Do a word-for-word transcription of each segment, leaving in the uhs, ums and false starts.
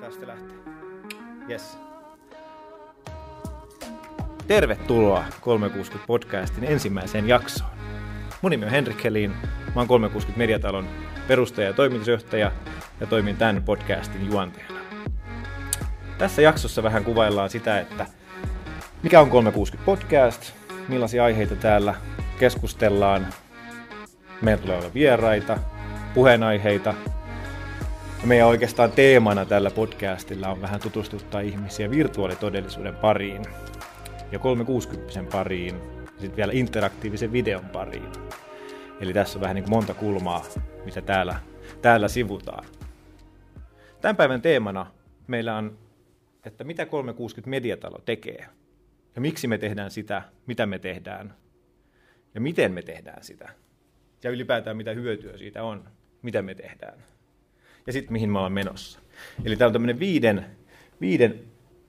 Tästä lähtee. Yes. Tervetuloa kolmesataakuusikymmentä podcastin ensimmäiseen jaksoon. Mun nimi on Henrik Helin, mä oon kolmesataakuusikymmentä Mediatalon perustaja ja toimitusjohtaja ja toimin tämän podcastin juontajana. Tässä jaksossa vähän kuvaillaan sitä, että mikä on kolmesataakuusikymmentä podcast, millaisia aiheita täällä keskustellaan, meillä tulee olla vieraita, puheenaiheita. Meidän oikeastaan teemana tällä podcastilla on vähän tutustuttaa ihmisiä virtuaalitodellisuuden pariin ja kolmesataakuusikymmentä pariin ja sitten vielä interaktiivisen videon pariin. Eli tässä on vähän niin kuin monta kulmaa, mitä täällä, täällä sivutaan. Tämän päivän teemana meillä on, että mitä kolmesataakuusikymmentä Mediatalo tekee ja miksi me tehdään sitä, mitä me tehdään ja miten me tehdään sitä ja ylipäätään mitä hyötyä siitä on, mitä me tehdään. Ja sitten mihin me ollaan menossa. Eli tämä on tämmöinen viiden, viiden,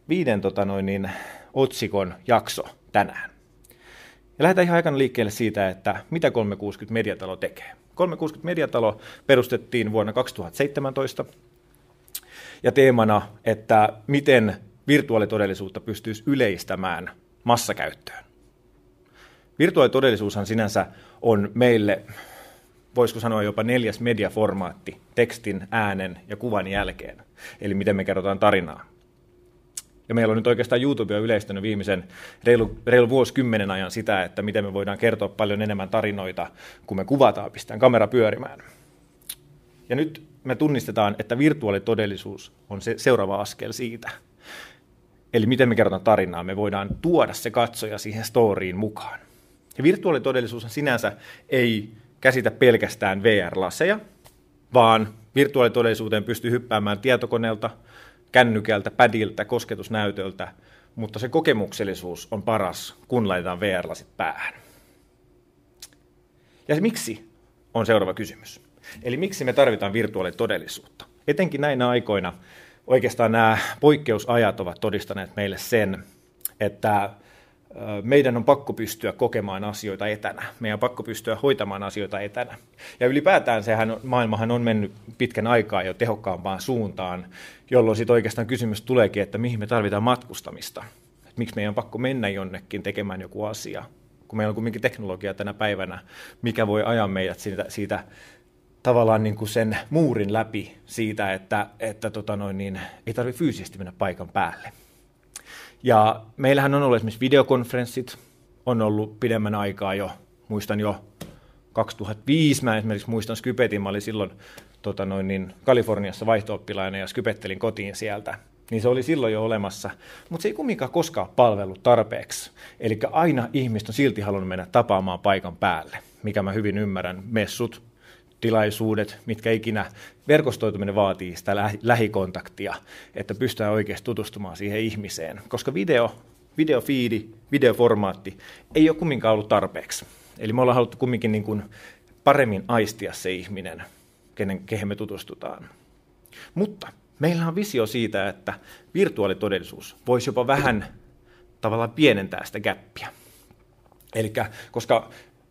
viiden tota noin niin, otsikon jakso tänään. Ja lähdetään ihan aikana liikkeelle siitä, että mitä kolmesataakuusikymmentä Mediatalo tekee. kolmesataakuusikymmentä Mediatalo perustettiin vuonna kaksituhattaseitsemäntoista. Ja teemana, että miten virtuaalitodellisuutta pystyisi yleistämään massakäyttöön. Virtuaalitodellisuushan sinänsä on meille, voisiko sanoa jopa neljäs mediaformaatti tekstin, äänen ja kuvan jälkeen, eli miten me kerrotaan tarinaa. Ja meillä on nyt oikeastaan YouTube on yleistänyt viimeisen reilu, reilu vuosikymmenen ajan sitä, että miten me voidaan kertoa paljon enemmän tarinoita, kun me kuvataan, pistään kamera pyörimään. Ja nyt me tunnistetaan, että virtuaalitodellisuus on se seuraava askel siitä. Eli miten me kerrotaan tarinaa, me voidaan tuoda se katsoja siihen storyin mukaan. Ja virtuaalitodellisuus sinänsä ei käsitä pelkästään V R-laseja, vaan virtuaalitodellisuuteen pystyy hyppäämään tietokoneelta, kännykältä, pädiltä, kosketusnäytöltä, mutta se kokemuksellisuus on paras, kun laitetaan V R-lasit päähän. Ja se miksi on seuraava kysymys. Eli miksi me tarvitaan virtuaalitodellisuutta? Etenkin näinä aikoina oikeastaan nämä poikkeusajat ovat todistaneet meille sen, että meidän on pakko pystyä kokemaan asioita etänä, meidän on pakko pystyä hoitamaan asioita etänä. Ja ylipäätään sehän maailmahan on mennyt pitkän aikaa jo tehokkaampaan suuntaan, jolloin sitten oikeastaan kysymys tuleekin, että mihin me tarvitaan matkustamista. Et miksi meidän on pakko mennä jonnekin tekemään joku asia, kun meillä on kuitenkin teknologia tänä päivänä, mikä voi ajaa meidät siitä, siitä tavallaan niin kuin sen muurin läpi siitä, että, että tota noin niin, ei tarvitse fyysisesti mennä paikan päälle. Ja meillähän on ollut esimerkiksi videokonferenssit, on ollut pidemmän aikaa jo, muistan jo kaksituhattaviisi, mä esimerkiksi muistan Skypetin, mä olin silloin tota noin, niin Kaliforniassa vaihto-oppilainen ja Skypettelin kotiin sieltä, niin se oli silloin jo olemassa, mutta se ei kumminkaan koskaan palvellut tarpeeksi, eli aina ihmiset on silti halunnut mennä tapaamaan paikan päälle, mikä mä hyvin ymmärrän, messut, tilaisuudet, mitkä ikinä verkostoituminen vaatii sitä lä- lähikontaktia, että pystytään oikeasti tutustumaan siihen ihmiseen, koska video, videofiidi, videoformaatti ei ole kumminkaan ollut tarpeeksi. Eli me ollaan haluttu kumminkin niin kuin paremmin aistia se ihminen, kenen, kehen me tutustutaan. Mutta meillä on visio siitä, että virtuaalitodellisuus voisi jopa vähän tavallaan pienentää sitä gäppiä. Eli koska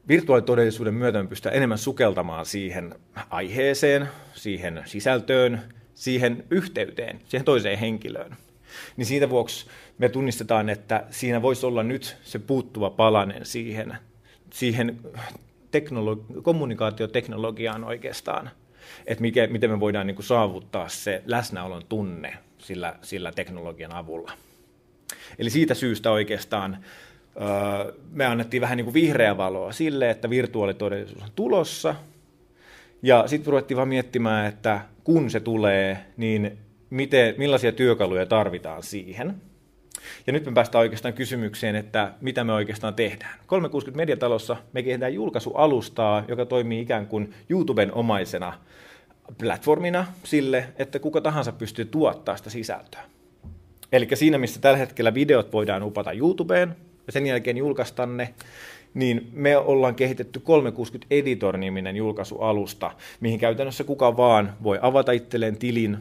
virtuaalitodellisuuden myötä me pystytään enemmän sukeltamaan siihen aiheeseen, siihen sisältöön, siihen yhteyteen, siihen toiseen henkilöön. Niin siitä vuoksi me tunnistetaan, että siinä voisi olla nyt se puuttuva palanen siihen, siihen teknologi- kommunikaatioteknologiaan oikeastaan, että mikä, miten me voidaan niin kuin saavuttaa se läsnäolon tunne sillä, sillä teknologian avulla. Eli siitä syystä oikeastaan me annettiin vähän niin kuin vihreää valoa sille, että virtuaalitodellisuus on tulossa, ja sitten ruvettiin vaan miettimään, että kun se tulee, niin miten, millaisia työkaluja tarvitaan siihen. Ja nyt me päästään oikeastaan kysymykseen, että mitä me oikeastaan tehdään. kolmesataakuusikymmentä Mediatalossa me kehitetään julkaisualustaa, joka toimii ikään kuin YouTuben omaisena platformina sille, että kuka tahansa pystyy tuottaa sitä sisältöä. Eli siinä, missä tällä hetkellä videot voidaan upata YouTubeen, ja sen jälkeen julkaistaan ne, niin me ollaan kehitetty kolmesataakuusikymmentä Editor-niminen julkaisualusta, mihin käytännössä kuka vaan voi avata itselleen tilin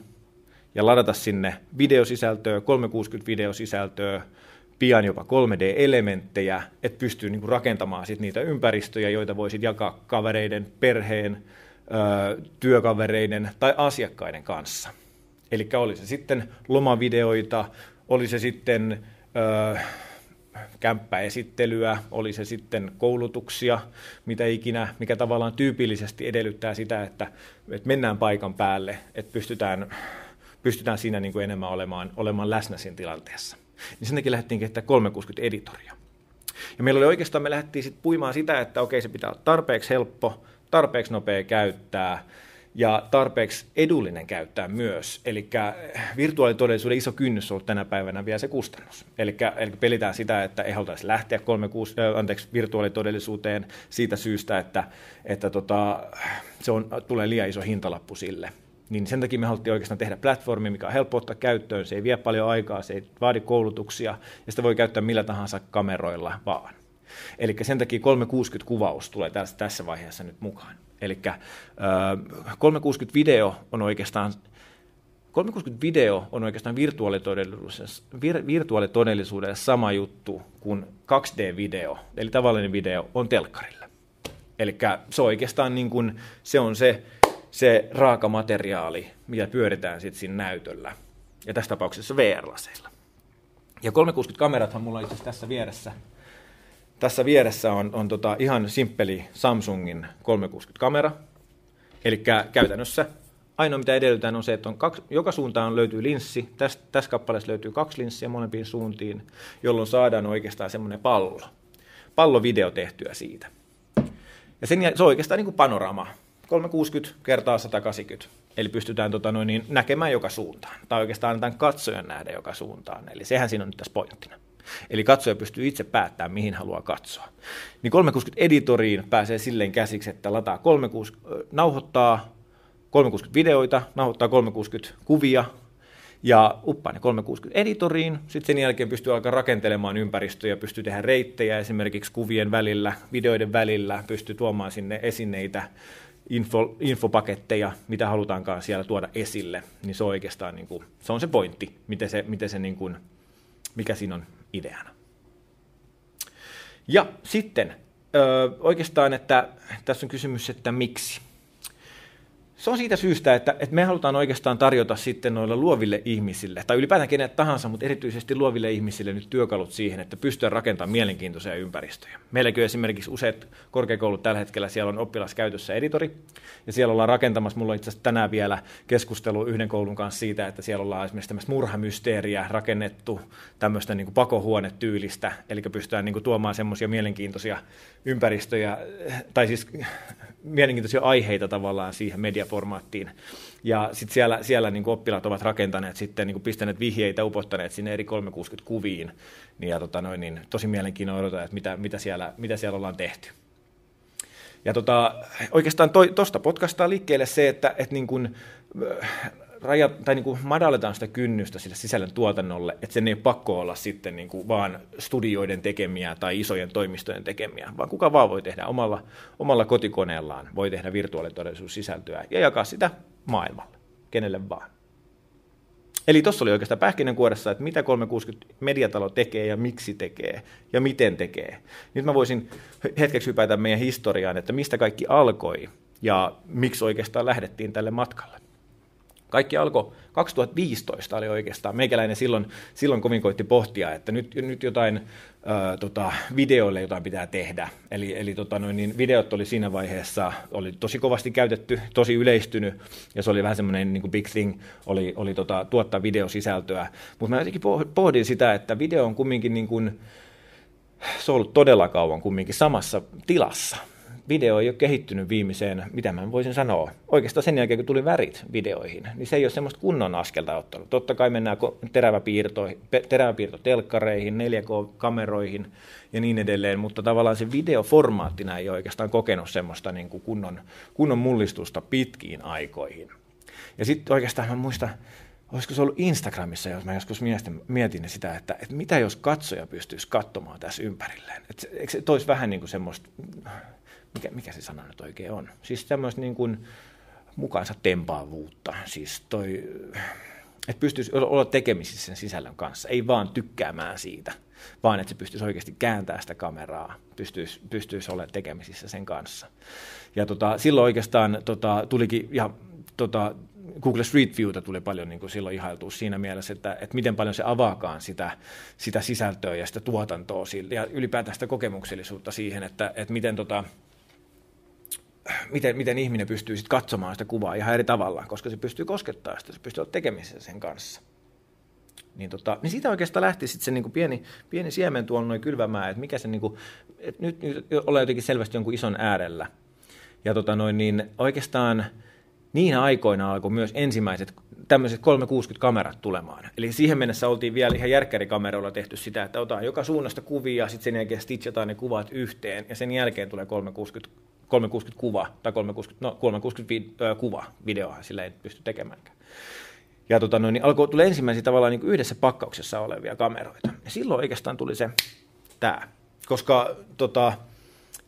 ja ladata sinne videosisältöä, kolmesataakuusikymmentä-videosisältöä, pian jopa kolme D-elementtejä, että pystyy niinku rakentamaan sit niitä ympäristöjä, joita voi sit jakaa kavereiden, perheen, öö, työkavereiden tai asiakkaiden kanssa. Eli oli se sitten lomavideoita, oli se sitten ö, kämppäesittelyä, oli se sitten koulutuksia, mitä ikinä, mikä tavallaan tyypillisesti edellyttää sitä, että, että mennään paikan päälle, että pystytään, pystytään siinä niin kuin enemmän olemaan, olemaan läsnä siinä tilanteessa. Niin sen takia lähdettiin kehittämään kolmesataakuusikymmentä-editoria. Ja meillä oli oikeastaan, me lähdettiin sit puimaan sitä, että okei, se pitää olla tarpeeksi helppo, tarpeeksi nopea käyttää ja tarpeeksi edullinen käyttää myös. Eli virtuaalitodellisuuden iso kynnys on ollut tänä päivänä vielä se kustannus. Eli pelitään sitä, että ei haluta lähteä kolme kuusi, anteeksi, virtuaalitodellisuuteen siitä syystä, että, että tota, se on, tulee liian iso hintalappu sille. Niin sen takia me haluttiin oikeastaan tehdä platformi, mikä on helppo ottaa käyttöön, se ei vie paljon aikaa, se ei vaadi koulutuksia, ja sitä voi käyttää millä tahansa kameroilla vaan. Eli sen takia kolmesataakuusikymmentä-kuvaus tulee tässä vaiheessa nyt mukaan. Eli kolmesataakuusikymmentä-video on oikeastaan, kolmesataakuusikymmentä-video on oikeastaan virtuaalitodellisuudessa, virtuaalitodellisuudessa sama juttu kuin kaksi D-video, eli tavallinen video on telkkarilla. Eli se on oikeastaan niin kuin, se on se, se raaka materiaali, mitä pyöritään sitten siinä näytöllä, ja tässä tapauksessa V R-laseilla. Ja kolmesataakuusikymmentä-kamerathan mulla itse asiassa tässä vieressä. Tässä vieressä on, on tota ihan simppeli Samsungin kolmesataakuusikymmentä-kamera. Eli käytännössä ainoa, mitä edellytään, on se, että on kaksi, joka suuntaan löytyy linssi. Tästä, tässä kappaleessa löytyy kaksi linssiä molempiin suuntiin, jolloin saadaan oikeastaan semmoinen pallo. Pallovideo tehtyä siitä. Ja sen, se on oikeastaan niin kuin panorama. kolmesataakuusikymmentä kertaa sata kahdeksankymmentä, eli pystytään tota noin, niin näkemään joka suuntaan, tai oikeastaan annetaan katsojan nähdä joka suuntaan, eli sehän siinä on nyt tässä pointtina. Eli katsoja pystyy itse päättämään, mihin haluaa katsoa. Niin kolmesataakuusikymmentä-editoriin pääsee silleen käsiksi, että lataa kolmesataakuusikymmentä, nauhoittaa kolmesataakuusikymmentä-videoita, nauhoittaa kolmesataakuusikymmentä-kuvia, ja uppaa ne kolmesataakuusikymmentä-editoriin, sitten sen jälkeen pystyy alkaa rakentelemaan ympäristöjä, pystyy tehdä reittejä esimerkiksi kuvien välillä, videoiden välillä, pystyy tuomaan sinne esineitä, Info, infopaketteja, mitä halutaankaan siellä tuoda esille, niin se on oikeastaan niin kuin, se on se pointti, miten se, miten se niin kuin, mikä siinä on ideana. Ja sitten ö, oikeastaan, että tässä on kysymys, että miksi. Se on siitä syystä, että, että me halutaan oikeastaan tarjota sitten noille luoville ihmisille, tai ylipäätään kenet tahansa, mutta erityisesti luoville ihmisille nyt työkalut siihen, että pystytään rakentamaan mielenkiintoisia ympäristöjä. Meilläkin esimerkiksi useat korkeakoulut tällä hetkellä, siellä on oppilaskäytössä editori, ja siellä ollaan rakentamassa, mulla on itse asiassa tänään vielä keskustelu yhden koulun kanssa siitä, että siellä ollaan esimerkiksi tämmöistä murhamysteeriä rakennettu tämmöistä niin kuin pakohuonetyylistä, eli pystytään niin kuin tuomaan semmoisia mielenkiintoisia ympäristöjä, tai siis mielenkiintoisia aiheita tavallaan siihen mediaformaattiin. Ja sitten siellä, siellä niin kuin oppilaat ovat rakentaneet sitten, niin kuin pistäneet vihjeitä, upottaneet sinne eri kolmesataakuusikymmentä-kuviin. Ja tota noin, niin tosi mielenkiinnolla odotan, että mitä, mitä, siellä, mitä siellä ollaan tehty. Ja tota, oikeastaan tuosta podcastaa liikkeelle se, että et niin kuin, raja, tai niin kuin madalletaan sitä kynnystä sille sisällön tuotannolle, että sen ei ole pakko olla sitten niin kuin vaan studioiden tekemiä tai isojen toimistojen tekemiä, vaan kuka vaan voi tehdä omalla, omalla kotikoneellaan, voi tehdä virtuaalitodellisuussisältöä ja jakaa sitä maailmalle, kenelle vaan. Eli tuossa oli oikeastaan pähkinänkuoressa, että mitä kolmesataakuusikymmentä-mediatalo tekee ja miksi tekee ja miten tekee. Nyt mä voisin hetkeksi hypätä meidän historiaan, että mistä kaikki alkoi ja miksi oikeastaan lähdettiin tälle matkalle. Kaikki alkoi kaksituhattaviisitoista, oli oikeastaan meikäläinen silloin, silloin kovin koitti pohtia, että nyt, nyt jotain ää, tota, videoille jotain pitää tehdä. Eli, eli tota, noin, niin videot oli siinä vaiheessa oli tosi kovasti käytetty, tosi yleistynyt, ja se oli vähän semmoinen niin kuin big thing, oli, oli tota, tuottaa videosisältöä. Mutta mä jotenkin pohdin sitä, että video on kumminkin, niin kuin, se on ollut todella kauan kumminkin samassa tilassa. Video ei ole kehittynyt viimeiseen, mitä mä voisin sanoa, oikeastaan sen jälkeen, kun tuli värit videoihin, niin se ei ole semmoista kunnon askelta ottanut. Totta kai mennään teräväpiirtotelkkareihin, neljä K-kameroihin ja niin edelleen, mutta tavallaan se videoformaattina ei ole oikeastaan kokenut semmoista niin kuin kunnon, kunnon mullistusta pitkiin aikoihin. Ja sitten oikeastaan mä muistan, olisiko se ollut Instagramissa, jos mä joskus mietin sitä, että, että mitä jos katsoja pystyisi katsomaan tässä ympärilleen. Että eikö se toisi vähän niin kuin semmoista... Mikä, mikä se sana nyt oikein on? Siis tämmöistä niin kuin mukaansa tempaavuutta, siis toi, että pystyisi olla tekemisissä sen sisällön kanssa, ei vaan tykkäämään siitä, vaan että se pystyisi oikeasti kääntämään sitä kameraa, pystyisi, pystyisi olemaan tekemisissä sen kanssa. Ja tota, silloin oikeastaan tota, tulikin ja tota, Google Street Viewta tuli paljon niin kuin silloin ihailtua siinä mielessä, että, että miten paljon se avaakaan sitä, sitä sisältöä ja sitä tuotantoa ja ylipäätään sitä kokemuksellisuutta siihen, että, että miten, tota, miten, miten ihminen pystyy sit katsomaan sitä kuvaa ihan eri tavalla, koska se pystyy koskettaa sitä, se pystyy olla tekemisissä sen kanssa. Niin, tota, niin siitä oikeastaan lähti sitten se niinku pieni, pieni siemen tuolla noin kylvämään, että mikä se niinku, et nyt, nyt ollaan jotenkin selvästi jonkun ison äärellä. Ja tota noin, niin oikeastaan niinä aikoina alkoi myös ensimmäiset tämmöiset kolmesataakuusikymmentä-kamerat tulemaan. Eli siihen mennessä oltiin vielä ihan järkkärikameroilla tehty sitä, että otetaan joka suunnasta kuvia, sitten sen jälkeen stitchataan ne kuvat yhteen, ja sen jälkeen tulee kolmesataakuusikymmentä-kuva, tai kolmesataakuusikymmentä-kuva, videohan sillä ei pysty tekemäänkään. Ja tota noin, niin alkoi tulla ensimmäisiä tavallaan niin kuin yhdessä pakkauksessa olevia kameroita. Ja silloin oikeastaan tuli se tämä, koska tota,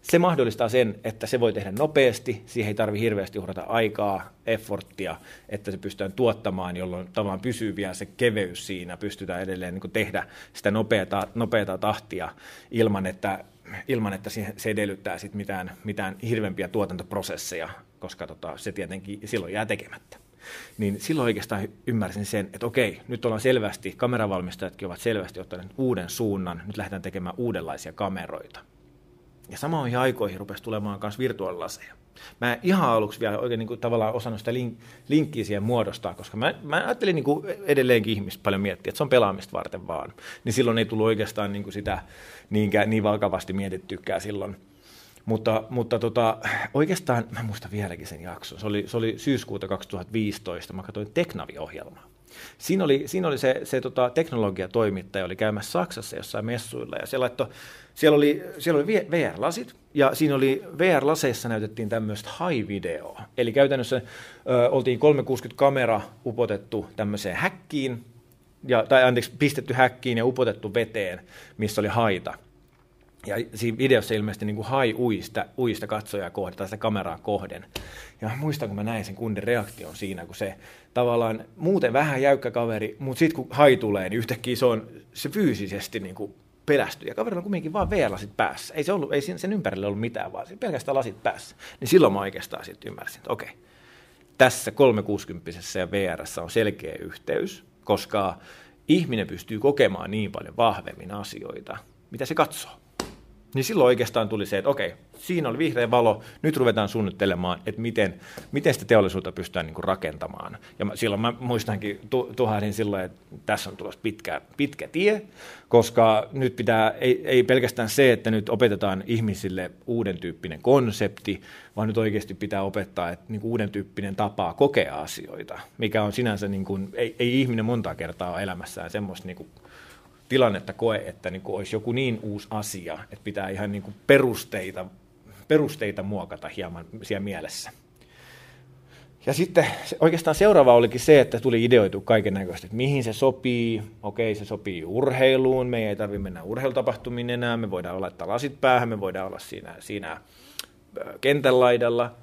se mahdollistaa sen, että se voi tehdä nopeasti, siihen ei tarvitse hirveästi uhrata aikaa, efforttia, että se pystytään tuottamaan, jolloin tavallaan pysyy vielä se keveys siinä, pystytään edelleen niin kuin tehdä sitä nopeata, nopeata tahtia ilman, että, ilman, että se edellyttää sit mitään, mitään hirveämpiä tuotantoprosesseja, koska tota, se tietenkin silloin jää tekemättä. Niin silloin oikeastaan ymmärsin sen, että okei, nyt ollaan selvästi, kameravalmistajatkin ovat selvästi ottaneet uuden suunnan, nyt lähdetään tekemään uudenlaisia kameroita. Ja samoihin aikoihin rupesi tulemaan myös virtuaalilaseja. Mä en ihan aluksi vielä oikein niin kuin tavallaan osannut sitä link- linkkiä siihen muodostaa, koska mä, mä ajattelin niin kuin edelleenkin ihmiset paljon miettiä, että se on pelaamista varten vaan. Niin silloin ei tullut oikeastaan niin kuin sitä niinkään, niin valkavasti mietittykään silloin. Mutta, mutta tota, oikeastaan, mä muistan vieläkin sen jakson, se oli, se oli syyskuuta kaksituhattaviisitoista, mä katsoin Teknavi-ohjelmaa. Siinä oli, siinä oli se, se tota, teknologiatoimittaja, oli käymässä Saksassa jossain messuilla, ja se laitto, siellä oli, siellä oli V R-lasit, ja siinä oli V R-laseissa näytettiin tämmöistä high-videoa. Eli käytännössä ö, oltiin kolmesataakuusikymmentä-kamera upotettu tämmöiseen häkkiin, ja, tai anteeksi, pistetty häkkiin ja upotettu veteen, missä oli haita. Ja siinä videossa ilmeisesti niin kuin hai uista, uista katsojaa kohden, tai sitä kameraa kohden. Ja muistan, kun mä näin sen kundin reaktion siinä, kun se tavallaan muuten vähän jäykkä kaveri, mutta sitten kun hai tulee, niin yhtäkkiä se on se fyysisesti niin kuin pelästyy. Ja kaverilla on kuitenkin vaan V R-lasit päässä. Ei, se ollut, ei sen ympärillä ollut mitään, vaan pelkästään lasit päässä. Niin silloin mä oikeastaan sitten ymmärsin, että okei, tässä kolmesataakuusikymmentä ja V R:ssä on selkeä yhteys, koska ihminen pystyy kokemaan niin paljon vahvemmin asioita, mitä se katsoo. Niin silloin oikeastaan tuli se, että okei, siinä oli vihreä valo, nyt ruvetaan suunnittelemaan, että miten, miten sitä teollisuutta pystytään niin kuin rakentamaan. Ja mä, silloin mä muistankin, tu, tuhahdin silloin, että tässä on tulossa pitkä, pitkä tie, koska nyt pitää, ei, ei pelkästään se, että nyt opetetaan ihmisille uuden tyyppinen konsepti, vaan nyt oikeasti pitää opettaa, että niin kuin uuden tyyppinen tapa kokea asioita, mikä on sinänsä, niin kuin, ei, ei ihminen monta kertaa ole elämässään semmoista niin kuin tilannetta koe, että niin kuin olisi joku niin uusi asia, että pitää ihan niin kuin perusteita, perusteita muokata hieman siellä mielessä. Ja sitten oikeastaan seuraava olikin se, että tuli ideoitu kaiken näköistä, että mihin se sopii. Okei, se sopii urheiluun, meidän ei tarvitse mennä urheilutapahtumiin enää, me voidaan laittaa lasit päähän, me voidaan olla siinä, siinä kentän laidalla.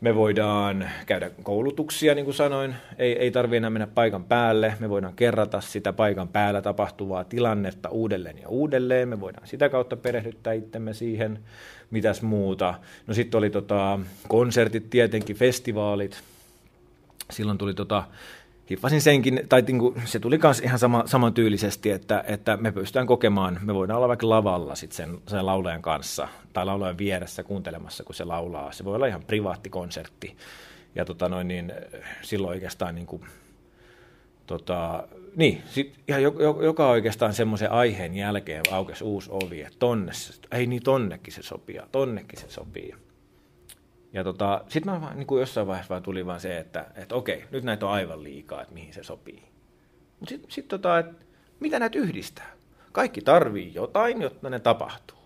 Me voidaan käydä koulutuksia, niin kuin sanoin, ei, ei tarvitse enää mennä paikan päälle, me voidaan kerrata sitä paikan päällä tapahtuvaa tilannetta uudelleen ja uudelleen, me voidaan sitä kautta perehdyttää itsemme siihen, mitäs muuta. No sitten oli tota, konsertit tietenkin, festivaalit, silloin tuli, tota, hippasin senkin, tai niinku, se tuli myös ihan sama, samantyylisesti, että, että me pystytään kokemaan, me voidaan olla vaikka lavalla sit sen, sen laulajan kanssa, tai laulajan vieressä kuuntelemassa, kun se laulaa. Se voi olla ihan privaattikonsertti, ja tota noin, niin, silloin oikeastaan niinku, tota, niin, sit ihan joka oikeastaan semmoisen aiheen jälkeen aukesi uusi ovi, että tonne, ei niin tonnekin se sopii, tonnekin se sopii. Ja tota, sitten mä vaan, niin kuin jossain vaiheessa vaan tuli vaan se, että et okei, nyt näitä on aivan liikaa, että mihin se sopii. Mutta sitten sit tota, että mitä näitä yhdistää? Kaikki tarvii jotain, jotta ne tapahtuu.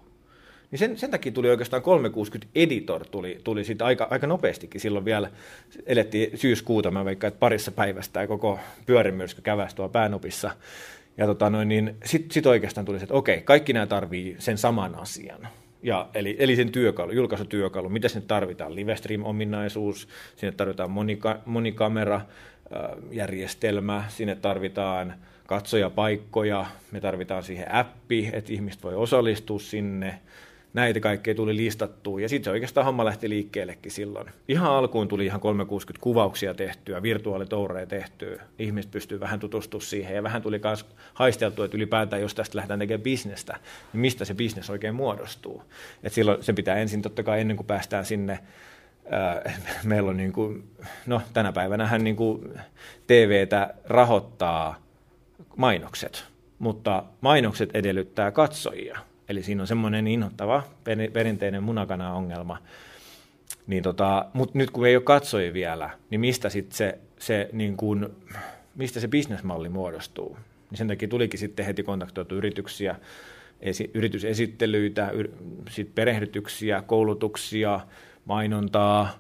Niin sen, sen takia tuli oikeastaan kolmesataakuusikymmentä Editor, tuli, tuli sitten aika, aika nopeastikin. Silloin vielä elettiin syyskuuta, mä veikkaan, että parissa päivästä ja koko pyörimyrsky käväsi tuolla päänopissa. Ja tota noin, niin sitten sit oikeastaan tuli se, että okei, kaikki nämä tarvii sen saman asian. Ja, eli, eli sen työkalu, julkaisutyökalu, mitä sinne tarvitaan, livestream-ominaisuus, sinne tarvitaan monika, monikamerajärjestelmä, sinne tarvitaan katsojapaikkoja, me tarvitaan siihen appi, että ihmiset voi osallistua sinne, näitä kaikkea tuli listattua, ja sitten se oikeastaan homma lähti liikkeellekin silloin. Ihan alkuun tuli ihan kolmesataakuusikymmentä kuvauksia tehtyä, virtuaalitoureja tehtyä, ihmiset pystyivät vähän tutustumaan siihen, ja vähän tuli myös haisteltua, että ylipäätään jos tästä lähdetään tekemään bisnestä, niin mistä se bisnes oikein muodostuu. Et silloin se pitää ensin totta kai ennen kuin päästään sinne. Meillä on niin kuin, no tänä päivänähän niin kuin T V:tä rahoittaa mainokset, mutta mainokset edellyttää katsojia. Eli siinä on semmoinen inhottava perinteinen munakana-ongelma. Niin tota, mutta nyt kun ei ole katsojia vielä, niin mistä sitten se, se, niin kuin, mistä se bisnesmalli muodostuu? Niin sen takia tulikin sitten heti kontaktoitu yrityksiä, esi- yritysesittelyitä, yr- sit perehdytyksiä, koulutuksia, mainontaa,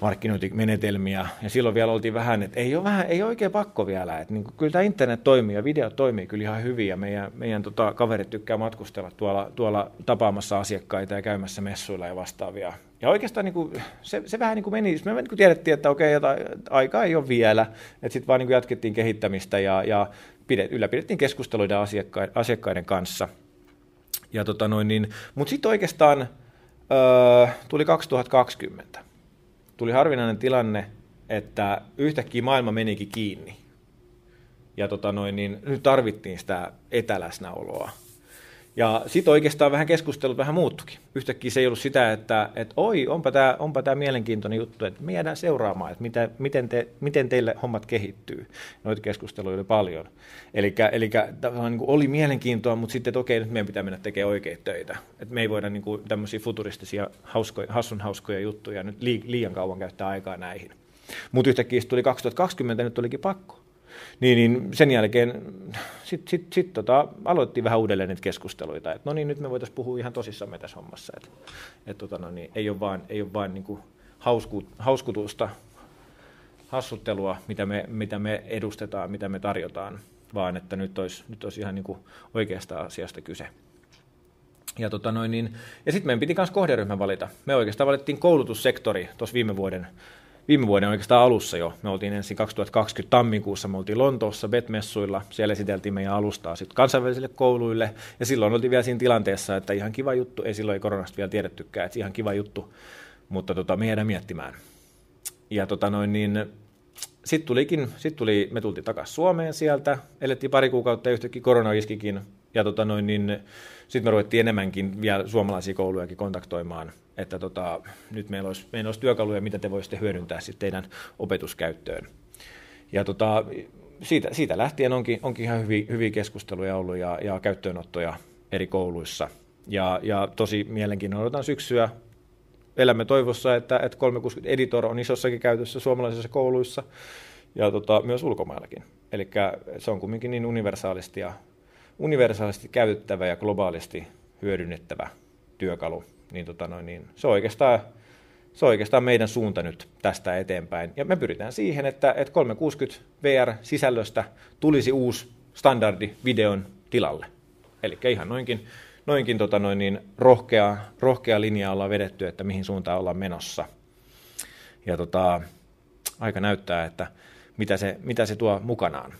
markkinointimenetelmiä, ja silloin vielä oltiin vähän, että ei ole, vähän, ei ole oikein pakko vielä, että niin, kyllä tämä internet toimii ja video toimii kyllä ihan hyvin, ja meidän, meidän tota, kaverit tykkää matkustella tuolla, tuolla tapaamassa asiakkaita ja käymässä messuilla ja vastaavia. Ja oikeastaan niin kuin, se, se vähän niin kuin meni, me niin tiedettiin, että okei, jotain, aikaa ei ole vielä, että sitten vaan niin kuin jatkettiin kehittämistä ja, ja pidet, ylläpidettiin keskusteluja asiakkaiden, asiakkaiden kanssa. Ja tota noin, niin, mutta sitten oikeastaan Öö, tuli kaksituhattakaksikymmentä. Tuli harvinainen tilanne, että yhtäkkiä maailma menikin kiinni. Ja tota noin, niin nyt tarvittiin sitä etäläsnäoloa. Ja sitten oikeastaan vähän keskustelut vähän muuttukin. Yhtäkkiä se ei ollut sitä, että et, oi, onpa tämä onpa tää mielenkiintoinen juttu, että me jäädään seuraamaan, että mitä, miten, te, miten teille hommat kehittyy. Noita keskusteluja oli paljon. Eli niin oli mielenkiintoa, mutta sitten, että okei, nyt meidän pitää mennä tekemään oikeita töitä. Et me ei voida niin kuin tämmöisiä futuristisia, hauskoja, hassun hauskoja juttuja nyt liian kauan käyttää aikaa näihin. Mutta yhtäkkiä tuli kaksituhattakaksikymmentä, nyt olikin pakko. Niin, niin sen jälkeen sit, sit, sit, tota, aloittiin vähän uudelleen niitä keskusteluita, että no niin, nyt me voitaisiin puhua ihan tosissamme tässä hommassa, että et, tota, no niin, ei ole vaan, ei ole vaan niin kuin hausku, hauskutusta, hassuttelua, mitä me, mitä me edustetaan, mitä me tarjotaan, vaan että nyt olisi, nyt olisi ihan niin kuin oikeasta asiasta kyse. Ja, tota, noin, niin, ja sitten meidän piti myös kohderyhmä valita. Me oikeastaan valittiin koulutussektori tuossa viime vuoden Viime vuoden oikeastaan alussa jo. Me oltiin ensin kaksituhattakaksikymmentä tammikuussa, me oltiin Lontoossa B E T T-messuilla. Siellä esiteltiin meidän alustaa sitten kansainvälisille kouluille. Ja silloin oltiin vielä siinä tilanteessa, että ihan kiva juttu. Ei silloin ei koronasta vielä tiedettykään, että ihan kiva juttu. Mutta tota, me jäädään miettimään. Ja tota noin niin, sitten tulikin, sit tuli, me tultiin takaisin Suomeen sieltä. Elettiin pari kuukautta ja yhtäkkiä korona iskikin. Ja tota noin niin, sitten me ruvettiin enemmänkin vielä suomalaisia koulujakin kontaktoimaan, että tota, nyt meillä olisi, meillä olisi työkaluja, mitä te voisitte hyödyntää sitten teidän opetuskäyttöön. Ja tota, siitä, siitä lähtien onkin, onkin ihan hyviä, hyviä keskusteluja ollut ja, ja käyttöönottoja eri kouluissa. Ja, ja tosi mielenkiinnolla odotan syksyä. Elämme toivossa, että, että kolmesataakuusikymmentä Editor on isossakin käytössä suomalaisissa kouluissa ja tota, myös ulkomaillakin. Eli se on kumminkin niin universaalisti ja universaalisti käytettävä ja globaalisti hyödynnettävä työkalu, niin, tota noin, niin se, on oikeastaan, se on oikeastaan meidän suunta nyt tästä eteenpäin. Ja me pyritään siihen, että, että kolmesataakuusikymmentä V R-sisällöstä tulisi uusi standardi videon tilalle. Eli ihan noinkin, noinkin tota noin niin rohkea, rohkea linja ollaan vedetty, että mihin suuntaan ollaan menossa. Ja tota, aika näyttää, että mitä se, mitä se tuo mukanaan.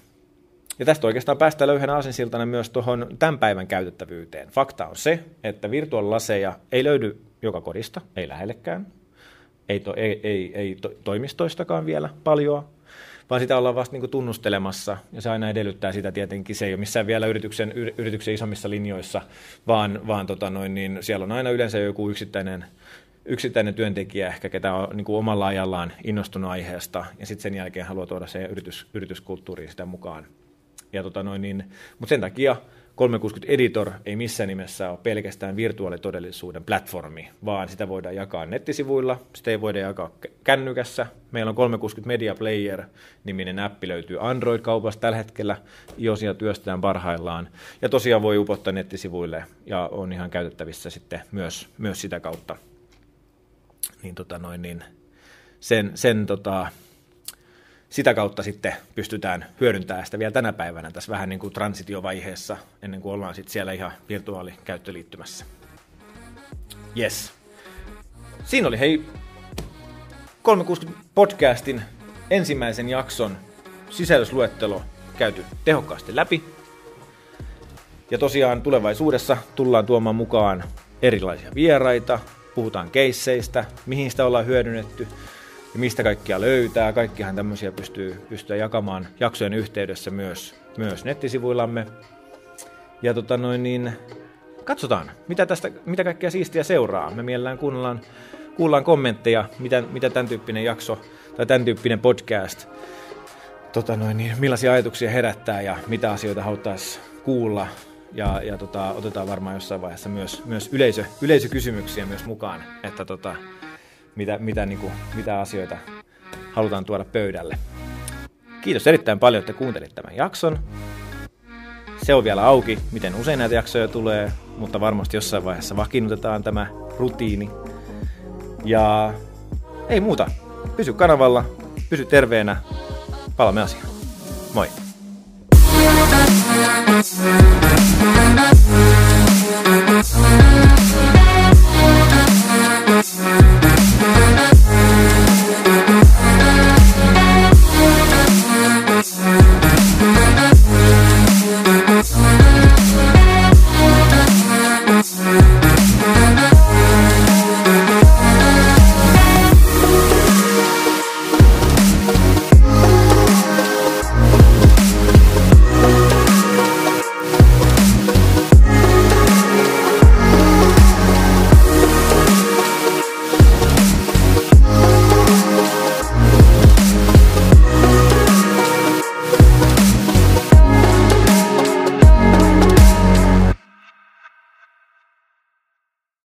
Ja tästä oikeastaan päästään löyhänä aasinsiltana myös tuohon tämän päivän käytettävyyteen. Fakta on se, että virtuaalilaseja ei löydy joka kodista, ei lähellekään, ei, to, ei, ei, ei to, toimistoistakaan vielä paljon, vaan sitä ollaan vasta niin kuin tunnustelemassa, ja se aina edellyttää sitä tietenkin. Se ei ole missään vielä yrityksen, yrityksen isommissa linjoissa, vaan, vaan tota noin, niin siellä on aina yleensä joku yksittäinen, yksittäinen työntekijä ehkä, ketä on niin kuin omalla ajallaan innostunut aiheesta, ja sitten sen jälkeen haluaa tuoda se yritys, yrityskulttuuriin sitä mukaan. Ja tota noin niin, mutta sen takia kolmesataakuusikymmentä Editor ei missään nimessä ole pelkästään virtuaalitodellisuuden platformi, vaan sitä voidaan jakaa nettisivuilla, sitä ei voida jakaa kännykässä. Meillä on kolmesataakuusikymmentä Media Player-niminen appi, löytyy Android-kaupassa tällä hetkellä, josia työstetään parhaillaan. Ja tosiaan voi upottaa nettisivuille ja on ihan käytettävissä sitten myös, myös sitä kautta. Niin tota noin niin, sen... sen tota, Sitä kautta sitten pystytään hyödyntämään sitä vielä tänä päivänä tässä vähän niin kuin transitiovaiheessa, ennen kuin ollaan sitten siellä ihan virtuaalikäyttöliittymässä. Yes. Siinä oli hei kolmesataakuusikymmentä podcastin ensimmäisen jakson sisällysluettelo käyty tehokkaasti läpi. Ja tosiaan tulevaisuudessa tullaan tuomaan mukaan erilaisia vieraita, puhutaan keisseistä, mihin sitä ollaan hyödynnetty ja mistä kaikkia löytää. Kaikkihan tämmöisiä pystyy, pystyy jakamaan jaksojen yhteydessä myös, myös nettisivuillamme. Ja tota noin niin, katsotaan, mitä, tästä, mitä kaikkea siistiä seuraa. Me mielellään kuunnellaan, kuullaan kommentteja, mitä, mitä tämän tyyppinen jakso tai tämän tyyppinen podcast, tota noin niin, millaisia ajatuksia herättää ja mitä asioita haluttaisiin kuulla. Ja, ja tota, otetaan varmaan jossain vaiheessa myös, myös yleisö, yleisökysymyksiä myös mukaan, että tota, mitä, mitä, niin kuin, mitä asioita halutaan tuoda pöydälle. Kiitos erittäin paljon, että kuuntelit tämän jakson. Se on vielä auki, miten usein näitä jaksoja tulee, mutta varmasti jossain vaiheessa vakiinnutetaan tämä rutiini. Ja ei muuta, pysy kanavalla, pysy terveenä, palaamme asiaan. Moi! We'll be right back.